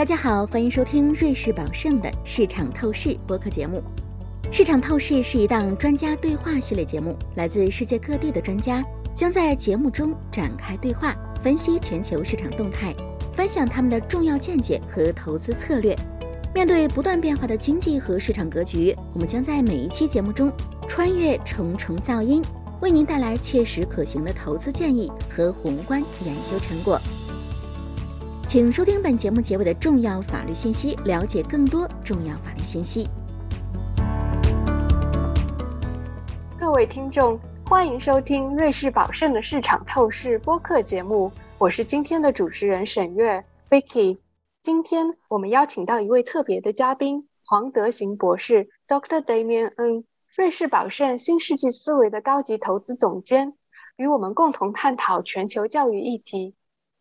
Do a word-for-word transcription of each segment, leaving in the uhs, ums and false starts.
大家好，欢迎收听瑞士宝盛的市场透视播客节目。市场透视是一档专家对话系列节目，来自世界各地的专家将在节目中展开对话，分析全球市场动态，分享他们的重要见解和投资策略。面对不断变化的经济和市场格局，我们将在每一期节目中穿越重重噪音，为您带来切实可行的投资建议和宏观研究成果。请收听本节目结尾的重要法律信息，了解更多重要法律信息。各位听众，欢迎收听瑞士宝盛的市场透视播客节目，我是今天的主持人沈月 Vicky。 今天我们邀请到一位特别的嘉宾，黄德行博士 doctor Damien Ng， 瑞士宝盛新世纪思维的高级投资总监，与我们共同探讨全球教育议题。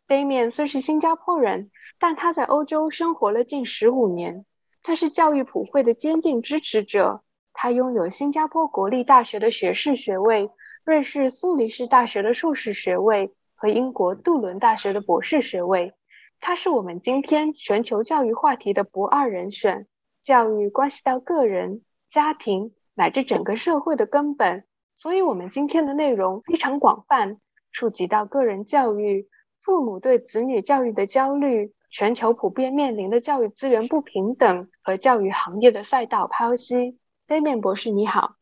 Damien 虽是新加坡人，但他在欧洲生活了近十五年，他是教育普惠的坚定支持者。他拥有新加坡国立大学的学士学位、瑞士苏黎世大学的硕士学位和英国杜伦大学的博士学位。他是我们今天全球教育话题的不二人选，教育关系到个人、家庭乃至整个社会的根本，所以我们今天的内容非常广泛，触及到个人教育、父母对子女教育的焦虑、全球普遍面临的教育资源不平等和教育行业的赛道剖析。 Damien 博士你好。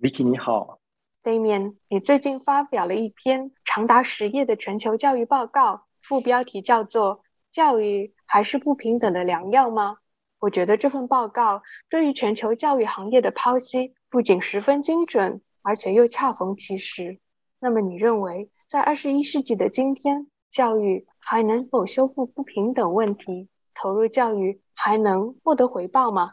Vicky 你好。 Damien， 你最近发表了一篇长达十页的全球教育报告，副标题叫做教育还是不平等的良药吗？我觉得这份报告对于全球教育行业的剖析不仅十分精准，而且又恰逢其时。那么你认为在二十一世纪的今天，教育还能否修复不平等问题？投入教育还能获得回报吗？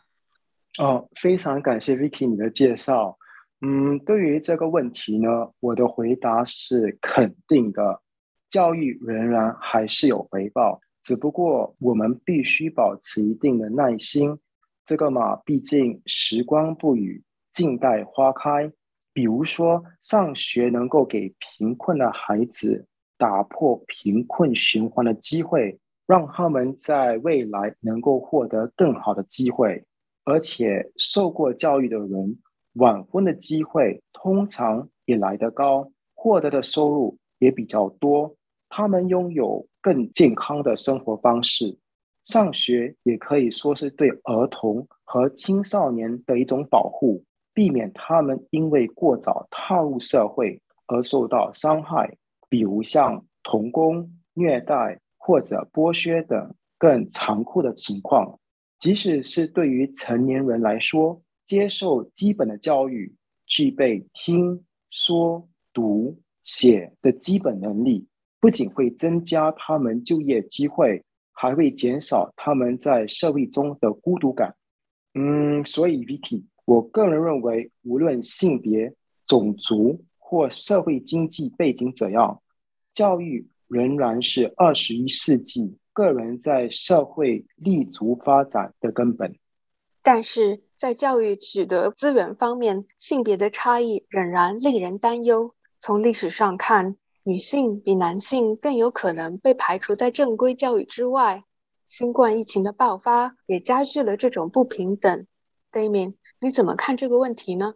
哦，非常感谢 Vicky 你的介绍。嗯，对于这个问题呢，我的回答是肯定的。教育仍然还是有回报，只不过我们必须保持一定的耐心。这个嘛，毕竟时光不语，静待花开。比如说，上学能够给贫困的孩子打破贫困循环的机会，让他们在未来能够获得更好的机会。而且受过教育的人，晚婚的机会通常也来得高，获得的收入也比较多，他们拥有更健康的生活方式。上学也可以说是对儿童和青少年的一种保护，避免他们因为过早踏入社会而受到伤害，比如像童工、虐待或者剥削等更残酷的情况。即使是对于成年人来说，接受基本的教育，具备听、说、读、写的基本能力，不仅会增加他们就业机会，还会减少他们在社会中的孤独感。嗯，所以 Vicky， 我个人认为，无论性别、种族或社会经济背景怎样，教育仍然是二十一世纪个人在社会立足发展的根本。但是在教育取得资源方面，性别的差异仍然令人担忧。从历史上看，女性比男性更有可能被排除在正规教育之外。新冠疫情的爆发也加剧了这种不平等。 Damien， 你怎么看这个问题呢？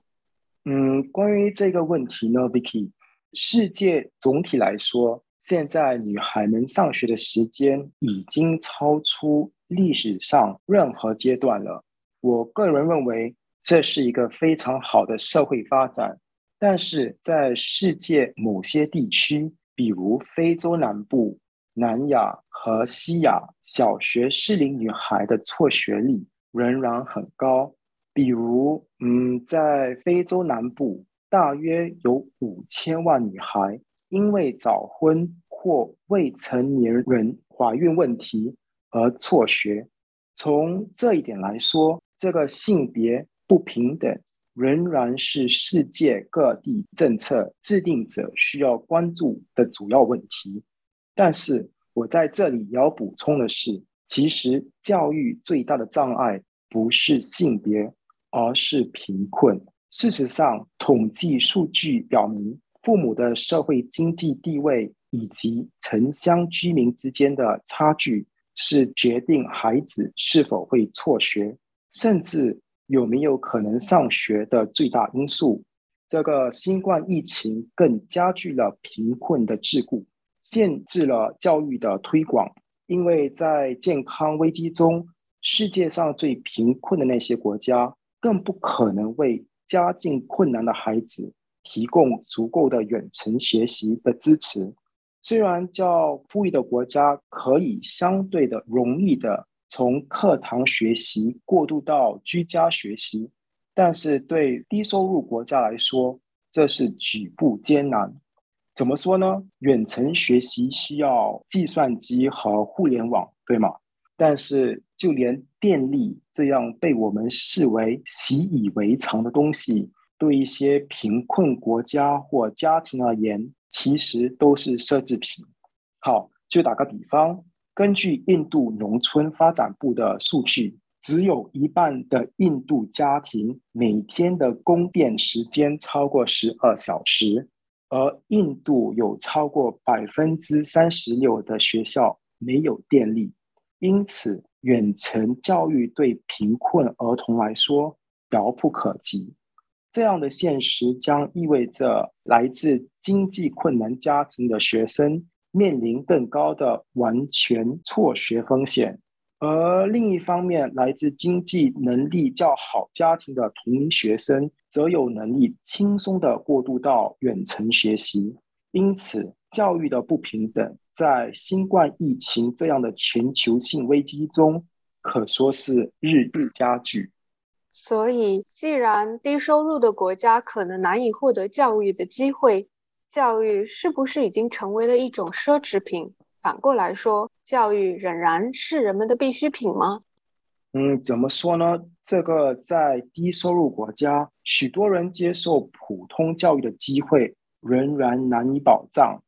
嗯，关于这个问题呢 Vicky， 世界总体来说，现在女孩们上学的时间已经超出历史上任何阶段了。我个人认为这是一个非常好的社会发展，但是在世界某些地区，比如非洲南部、南亚和西亚，小学适龄女孩的辍学率仍然很高。比如，嗯，在非洲南部，大约有五千万女孩因为早婚或未成年人怀孕问题而辍学。从这一点来说，这个性别不平等仍然是世界各地政策制定者需要关注的主要问题。但是，我在这里要补充的是，其实教育最大的障碍不是性别，而是贫困。事实上，统计数据表明，父母的社会经济地位以及城乡居民之间的差距是决定孩子是否会辍学，甚至有没有可能上学的最大因素。这个新冠疫情更加剧了贫困的桎梏，限制了教育的推广，因为在健康危机中，世界上最贫困的那些国家更不可能为家境困难的孩子提供足够的远程学习的支持。虽然较富裕的国家可以相对的容易的从课堂学习过渡到居家学习，但是对低收入国家来说，这是举步艰难。怎么说呢？远程学习需要计算机和互联网，对吗？但是就连电力这样被我们视为习以为常的东西，对一些贫困国家或家庭而言，其实都是奢侈品。好，就打个比方，根据印度农村发展部的数据，只有一半的印度家庭每天的供电时间超过十二小时，而印度有超过 百分之三十六 的学校没有电力。因此，远程教育对贫困儿童来说遥不可及。这样的现实将意味着来自经济困难家庭的学生面临更高的完全辍学风险，而另一方面，来自经济能力较好家庭的同龄学生则有能力轻松地过渡到远程学习。因此，教育的不平等在新冠疫情这样的全球性危机中可说是日益加剧。所以，既然低收入的国家可能难以获得教育的机会，教育是不是已经成为了一种奢侈品？反过来说，教育仍然是人们的必需品吗？嗯，怎么说呢？这个在低收入国家，许多人接受普通教育的机会仍然难以保障，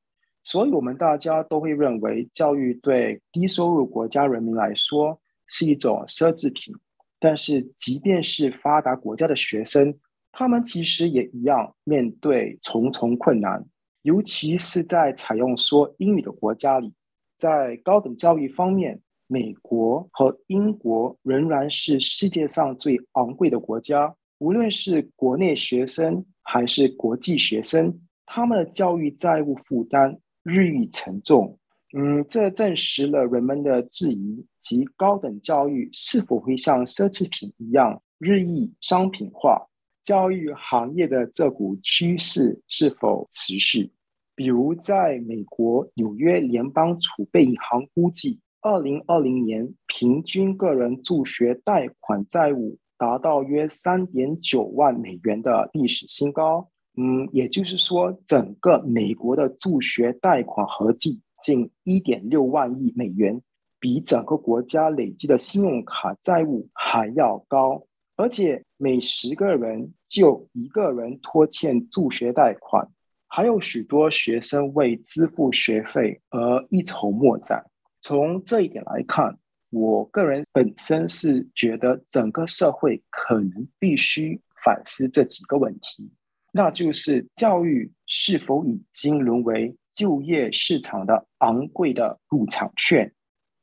所以我们大家都会认为教育对低收入国家人民来说是一种奢侈品。但是即便是发达国家的学生，他们其实也一样面对重重困难，尤其是在采用说英语的国家里。在高等教育方面，美国和英国仍然是世界上最昂贵的国家，无论是国内学生还是国际学生，他们的教育债务负担日益沉重。嗯，这证实了人们的质疑及高等教育是否会像奢侈品一样日益商品化，教育行业的这股趋势是否持续。比如在美国纽约联邦储备银行估计，二零二零年平均个人助学贷款债务达到约 三点九万美元的历史新高。嗯，也就是说，整个美国的助学贷款合计近 一点六万亿美元，比整个国家累积的信用卡债务还要高，而且每十个人就一个人拖欠助学贷款，还有许多学生为支付学费而一筹莫展。从这一点来看，我个人本身是觉得整个社会可能必须反思这几个问题，那就是教育是否已经沦为就业市场的昂贵的入场券，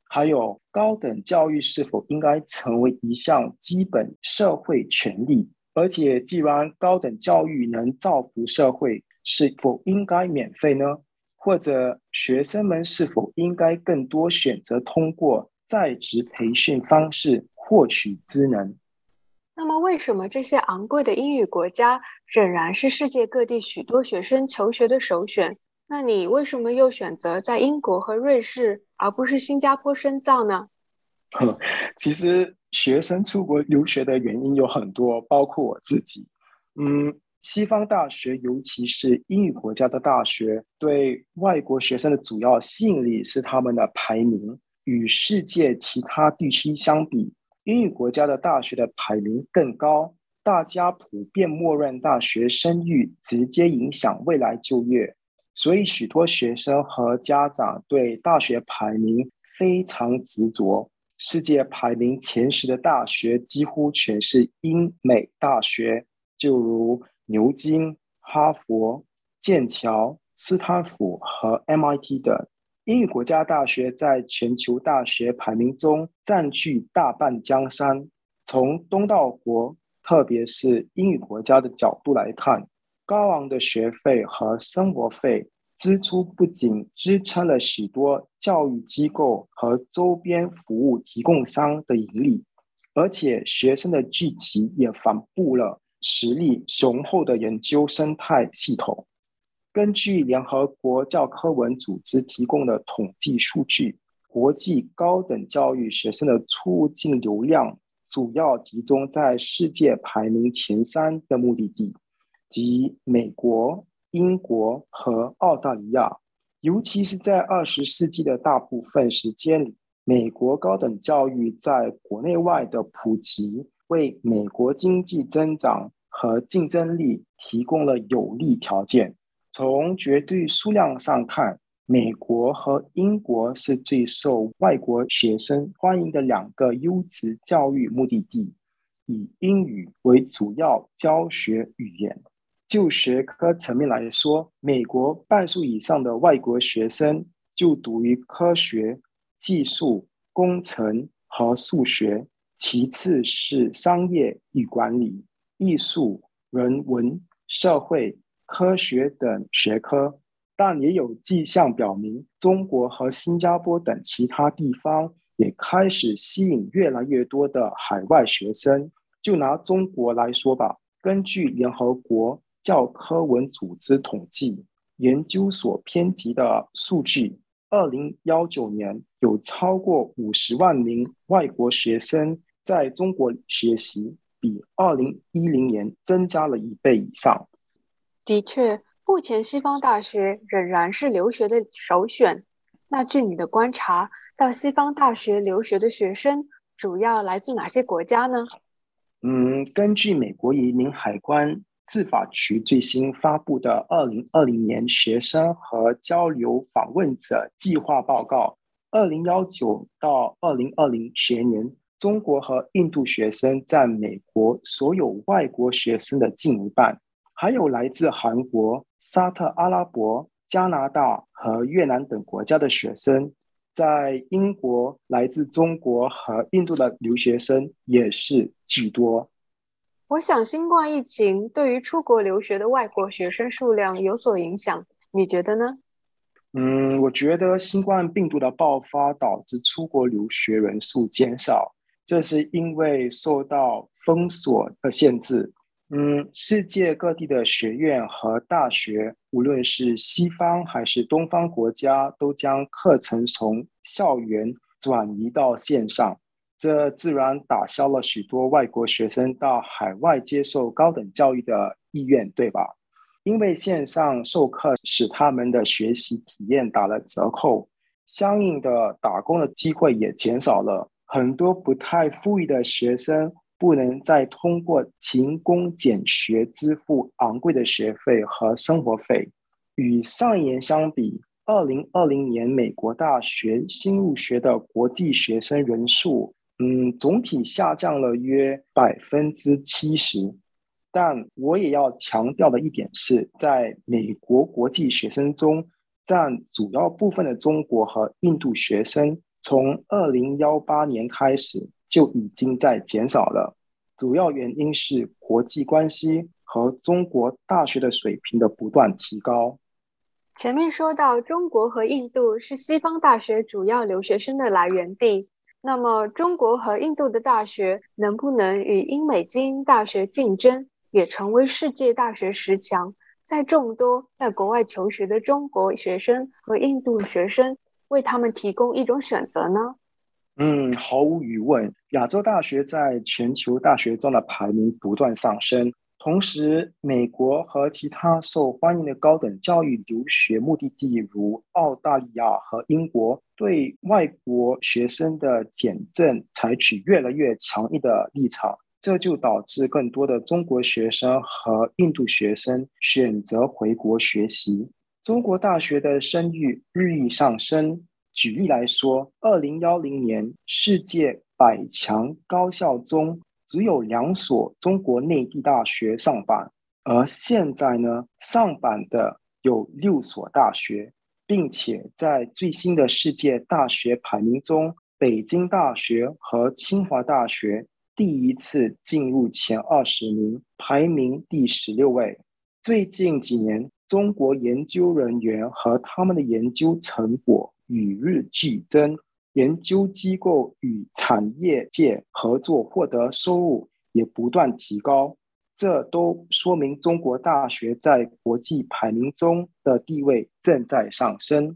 还有高等教育是否应该成为一项基本社会权利，而且既然高等教育能造福社会，是否应该免费呢？或者学生们是否应该更多选择通过在职培训方式获取职能？那么为什么这些昂贵的英语国家仍然是世界各地许多学生求学的首选？那你为什么又选择在英国和瑞士而不是新加坡深造呢？其实学生出国留学的原因有很多，包括我自己。嗯，西方大学尤其是英语国家的大学对外国学生的主要吸引力是他们的排名。与世界其他地区相比，英语国家的大学的排名更高，大家普遍默认大学声誉直接影响未来就业，所以许多学生和家长对大学排名非常执着。世界排名前十的大学几乎全是英美大学，就如牛津、哈佛、剑桥、斯坦福和 M I T 等。英语国家大学在全球大学排名中占据大半江山。从东道国，特别是英语国家的角度来看，高昂的学费和生活费支出不仅支撑了许多教育机构和周边服务提供商的盈利，而且学生的聚集也反哺了实力雄厚的研究生态系统。根据联合国教科文组织提供的统计数据，国际高等教育学生的出入境流量主要集中在世界排名前三的目的地，即美国、英国和澳大利亚。尤其是在二十世纪的大部分时间里，美国高等教育在国内外的普及，为美国经济增长和竞争力提供了有利条件。从绝对数量上看，美国和英国是最受外国学生欢迎的两个优质教育目的地，以英语为主要教学语言。就学科层面来说，美国半数以上的外国学生就读于科学、技术、工程和数学，其次是商业与管理、艺术、人文、社会、科学等学科。但也有迹象表明，中国和新加坡等其他地方也开始吸引越来越多的海外学生。就拿中国来说吧，根据联合国教科文组织统计研究所编辑的数据，二零一九年有超过五十万名外国学生在中国学习，比二零一零年增加了一倍以上。的确，目前西方大学仍然是留学的首选。那据你的观察，到西方大学留学的学生主要来自哪些国家呢？嗯，根据美国移民海关执法局最新发布的二零二零年学生和交流访问者计划报告，二零一九到二零二零学年，中国和印度学生占美国所有外国学生的近一半，还有来自韩国、沙特阿拉伯、加拿大和越南等国家的学生。在英国，来自中国和印度的留学生也是居多。我想新冠疫情对于出国留学的外国学生数量有所影响，你觉得呢？嗯，我觉得新冠病毒的爆发导致出国留学人数减少，这是因为受到封锁的限制。嗯，世界各地的学院和大学，无论是西方还是东方国家，都将课程从校园转移到线上，这自然打消了许多外国学生到海外接受高等教育的意愿，对吧？因为线上授课使他们的学习体验打了折扣，相应的打工的机会也减少了，很多不太富裕的学生不能再通过勤工俭学支付昂贵的学费和生活费。与上一年相比，二零二零年美国大学新入学的国际学生人数，嗯，总体下降了约 百分之七十。 但我也要强调的一点是，在美国国际学生中占主要部分的中国和印度学生，从二零一八年开始就已经在减少了，主要原因是国际关系和中国大学的水平的不断提高。前面说到中国和印度是西方大学主要留学生的来源地，那么中国和印度的大学能不能与英美精英大学竞争，也成为世界大学十强，在众多在国外求学的中国学生和印度学生，为他们提供一种选择呢？嗯，毫无疑问，亚洲大学在全球大学中的排名不断上升。同时，美国和其他受欢迎的高等教育留学目的地如澳大利亚和英国，对外国学生的减震采取越来越强硬的立场，这就导致更多的中国学生和印度学生选择回国学习。中国大学的声誉日益上升。举例来说，二零一零年世界百强高校中只有两所中国内地大学上榜，而现在呢，上榜的有六所大学，并且在最新的世界大学排名中，北京大学和清华大学第一次进入前二十名，排名第十六位。最近几年，中国研究人员和他们的研究成果与日俱增，研究机构与产业界合作获得收入也不断提高，这都说明中国大学在国际排名中的地位正在上升。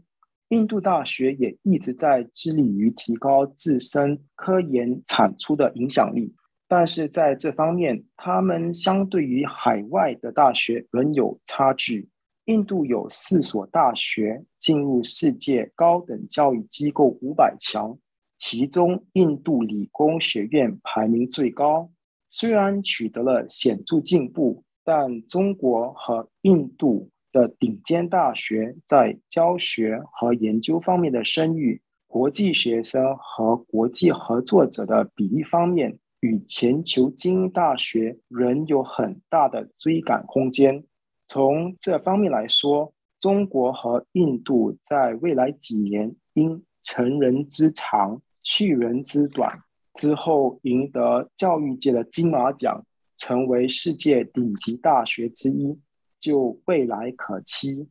印度大学也一直在致力于提高自身科研产出的影响力，但是在这方面，他们相对于海外的大学仍有差距。印度有四所大学进入世界高等教育机构五百强，其中印度理工学院排名最高。虽然取得了显著进步，但中国和印度的顶尖大学在教学和研究方面的声誉、国际学生和国际合作者的比例方面，与全球精英大学仍有很大的追赶空间。从这方面来说，中国和印度在未来几年因成人之长去人之短之后赢得教育界的金马奖，成为世界顶级大学之一，就未来可期。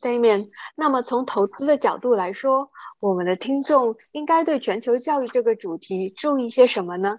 Damien， 那么从投资的角度来说，我们的听众应该对全球教育这个主题注意些什么呢？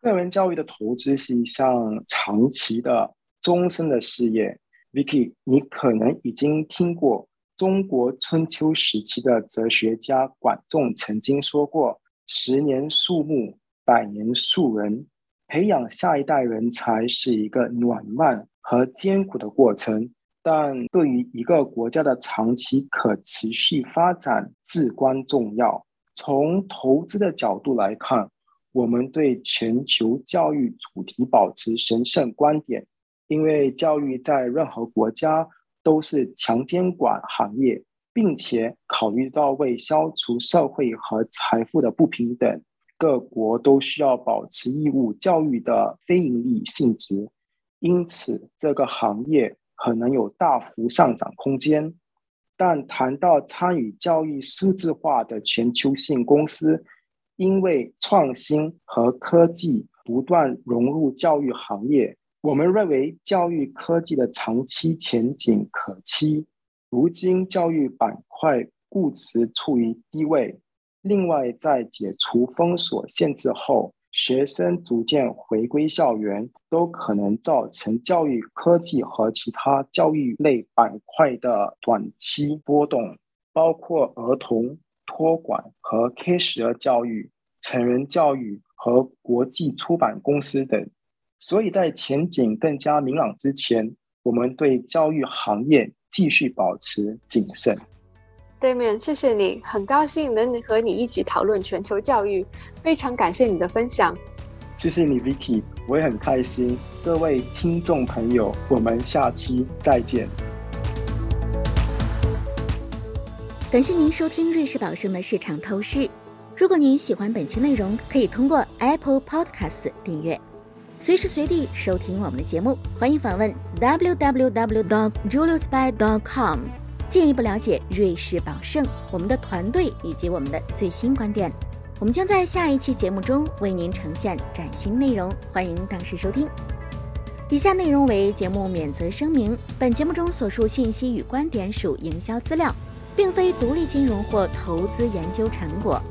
个人教育的投资是一项长期的终身的事业。 Vicky， 你可能已经听过中国春秋时期的哲学家管仲曾经说过，十年树木，百年树人。培养下一代人才是一个缓慢和艰苦的过程，但对于一个国家的长期可持续发展至关重要。从投资的角度来看，我们对全球教育主题保持神圣观点，因为教育在任何国家都是强监管行业，并且考虑到为消除社会和财富的不平等，各国都需要保持义务教育的非盈利性质，因此这个行业可能有大幅上涨空间。但谈到参与教育数字化的全球性公司，因为创新和科技不断融入教育行业，我们认为教育科技的长期前景可期。如今教育板块估值处于低位，另外在解除封锁限制后，学生逐渐回归校园，都可能造成教育科技和其他教育类板块的短期波动，包括儿童、托管和 K 十二 教育、成人教育和国际出版公司等。所以在前景更加明朗之前，我们对教育行业继续保持谨慎。Damien， 谢谢你，很高兴能和你一起讨论全球教育，非常感谢你的分享。谢谢你 Vicky， 我也很开心。各位听众朋友，我们下期再见。感谢您收听瑞士宝盛的市场透视。如果您喜欢本期内容，可以通过 Apple Podcast 订阅，随时随地收听我们的节目。欢迎访问 double u double u double u dot julius buy dot com， 进一步了解瑞士宝盛、我们的团队以及我们的最新观点。我们将在下一期节目中为您呈现崭新内容，欢迎当时收听。以下内容为节目免责声明，本节目中所述信息与观点属营销资料，并非独立金融或投资研究成果。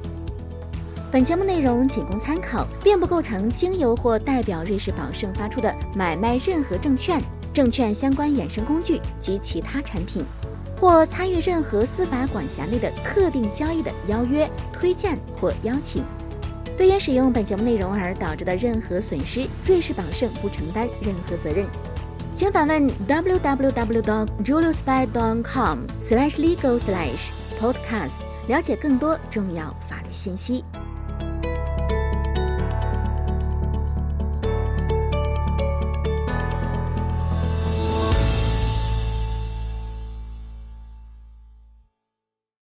本节目内容仅供参考，并不构成经由或代表瑞士宝盛发出的买卖任何证券、证券相关衍生工具及其他产品，或参与任何司法管辖内的特定交易的邀约、推荐或邀请。对因使用本节目内容而导致的任何损失，瑞士宝盛不承担任何责任。请访问 double u double u double u dot julius buy dot com slash legal slash podcast 了解更多重要法律信息。